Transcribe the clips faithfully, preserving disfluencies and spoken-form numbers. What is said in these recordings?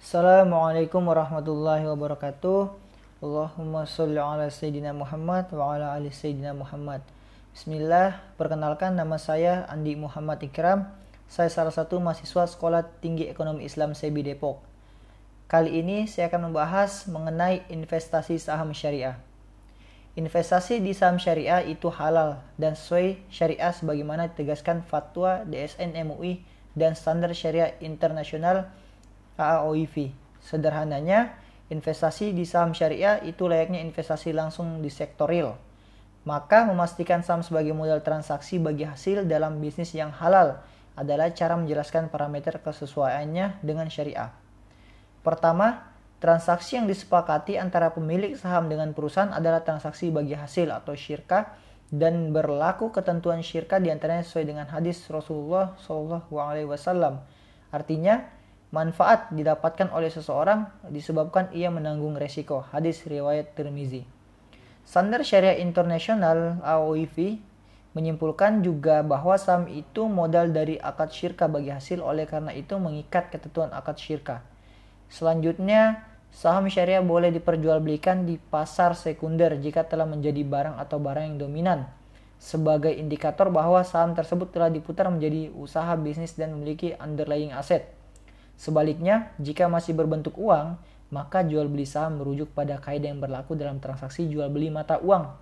Assalamualaikum warahmatullahi wabarakatuh. Allahumma sholli ala Sayyidina Muhammad wa ala ali Sayyidina Muhammad. Bismillah, perkenalkan nama saya Andi Muhammad Ikram. Saya salah satu mahasiswa Sekolah Tinggi Ekonomi Islam Sebi Depok. Kali ini saya akan membahas mengenai investasi saham syariah. Investasi di saham syariah itu halal dan sesuai syariah sebagaimana ditegaskan fatwa D S N M U I dan standar syariah internasional A A O I F I. Sederhananya, investasi di saham syariah itu layaknya investasi langsung di sektor real. Maka memastikan saham sebagai modal transaksi bagi hasil dalam bisnis yang halal adalah cara menjelaskan parameter kesesuaiannya dengan syariah. Pertama, transaksi yang disepakati antara pemilik saham dengan perusahaan adalah transaksi bagi hasil atau syirkah dan berlaku ketentuan syirkah diantaranya sesuai dengan hadis Rasulullah shallallahu alaihi wasallam. Artinya, manfaat didapatkan oleh seseorang disebabkan ia menanggung resiko. Hadis riwayat Tirmizi. Standar syariah internasional A A O I F I menyimpulkan juga bahwa saham itu modal dari akad syirkah bagi hasil, oleh karena itu mengikat ketentuan akad syirkah. Selanjutnya, saham syariah boleh diperjualbelikan di pasar sekunder jika telah menjadi barang atau barang yang dominan sebagai indikator bahwa saham tersebut telah diputar menjadi usaha bisnis dan memiliki underlying aset. Sebaliknya, jika masih berbentuk uang, maka jual beli saham merujuk pada kaidah yang berlaku dalam transaksi jual beli mata uang.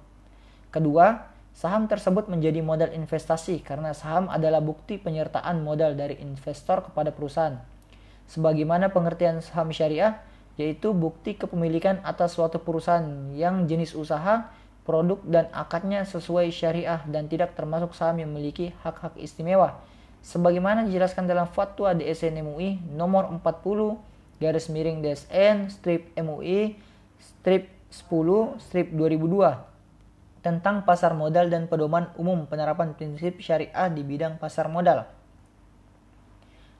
Kedua, saham tersebut menjadi modal investasi karena saham adalah bukti penyertaan modal dari investor kepada perusahaan. Sebagaimana pengertian saham syariah, yaitu bukti kepemilikan atas suatu perusahaan yang jenis usaha, produk, dan akadnya sesuai syariah dan tidak termasuk saham yang memiliki hak-hak istimewa. Sebagaimana dijelaskan dalam fatwa D S N M U I nomor empat puluh garis miring D S N strip M U I strip sepuluh strip dua ribu dua tentang pasar modal dan pedoman umum penerapan prinsip syariah di bidang pasar modal.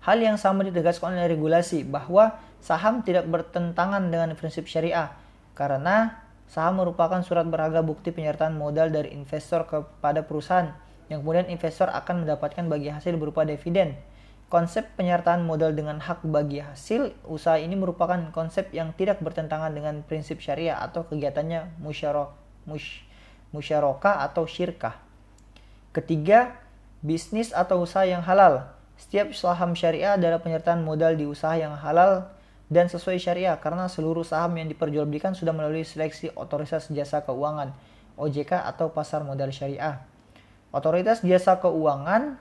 Hal yang sama ditegaskan oleh regulasi bahwa saham tidak bertentangan dengan prinsip syariah karena saham merupakan surat berharga bukti penyertaan modal dari investor kepada perusahaan, yang kemudian investor akan mendapatkan bagi hasil berupa dividen. Konsep penyertaan modal dengan hak bagi hasil usaha ini merupakan konsep yang tidak bertentangan dengan prinsip syariah atau kegiatannya musyarakah atau syirkah. Ketiga, bisnis atau usaha yang halal. Setiap saham syariah adalah penyertaan modal di usaha yang halal dan sesuai syariah karena seluruh saham yang diperjualbelikan sudah melalui seleksi otoritas jasa keuangan O J K atau pasar modal syariah. Otoritas Jasa Keuangan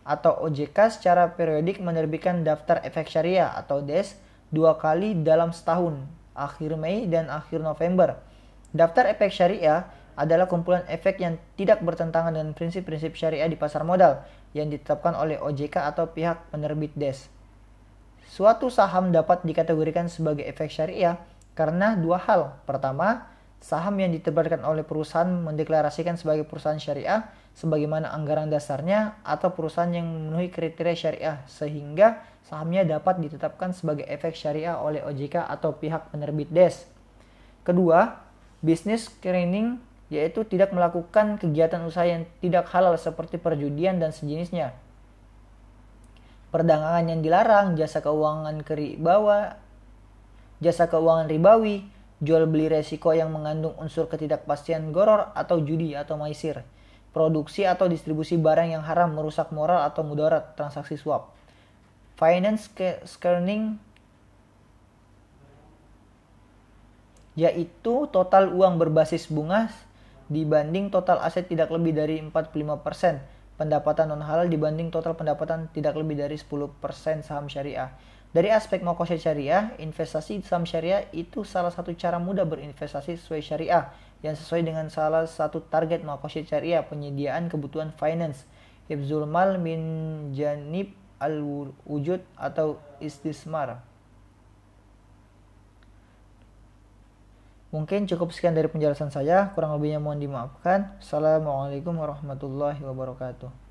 atau O J K secara periodik menerbitkan daftar efek syariah atau D E S dua kali dalam setahun, akhir Mei dan akhir November. Daftar efek syariah adalah kumpulan efek yang tidak bertentangan dengan prinsip-prinsip syariah di pasar modal yang ditetapkan oleh O J K atau pihak penerbit D E S. Suatu saham dapat dikategorikan sebagai efek syariah karena dua hal. Pertama, saham yang diterbitkan oleh perusahaan mendeklarasikan sebagai perusahaan syariah sebagaimana anggaran dasarnya atau perusahaan yang memenuhi kriteria syariah sehingga sahamnya dapat ditetapkan sebagai efek syariah oleh O J K atau pihak penerbit D E S. Kedua, bisnis screening yaitu tidak melakukan kegiatan usaha yang tidak halal seperti perjudian dan sejenisnya. Perdagangan yang dilarang, jasa keuangan ribawa, jasa keuangan ribawi, jual beli resiko yang mengandung unsur ketidakpastian goror atau judi atau maisir, produksi atau distribusi barang yang haram merusak moral atau mudarat, transaksi suap. Finance screening yaitu total uang berbasis bunga dibanding total aset tidak lebih dari empat puluh lima persen, pendapatan non halal dibanding total pendapatan tidak lebih dari sepuluh persen saham syariah. Dari aspek maqasid syariah, investasi saham syariah itu salah satu cara mudah berinvestasi sesuai syariah yang sesuai dengan salah satu target maqasid syariah, penyediaan kebutuhan finance, hifzul mal min janib al-wujud atau istismar. Mungkin cukup sekian dari penjelasan saya, kurang lebihnya mohon dimaafkan. Assalamualaikum warahmatullahi wabarakatuh.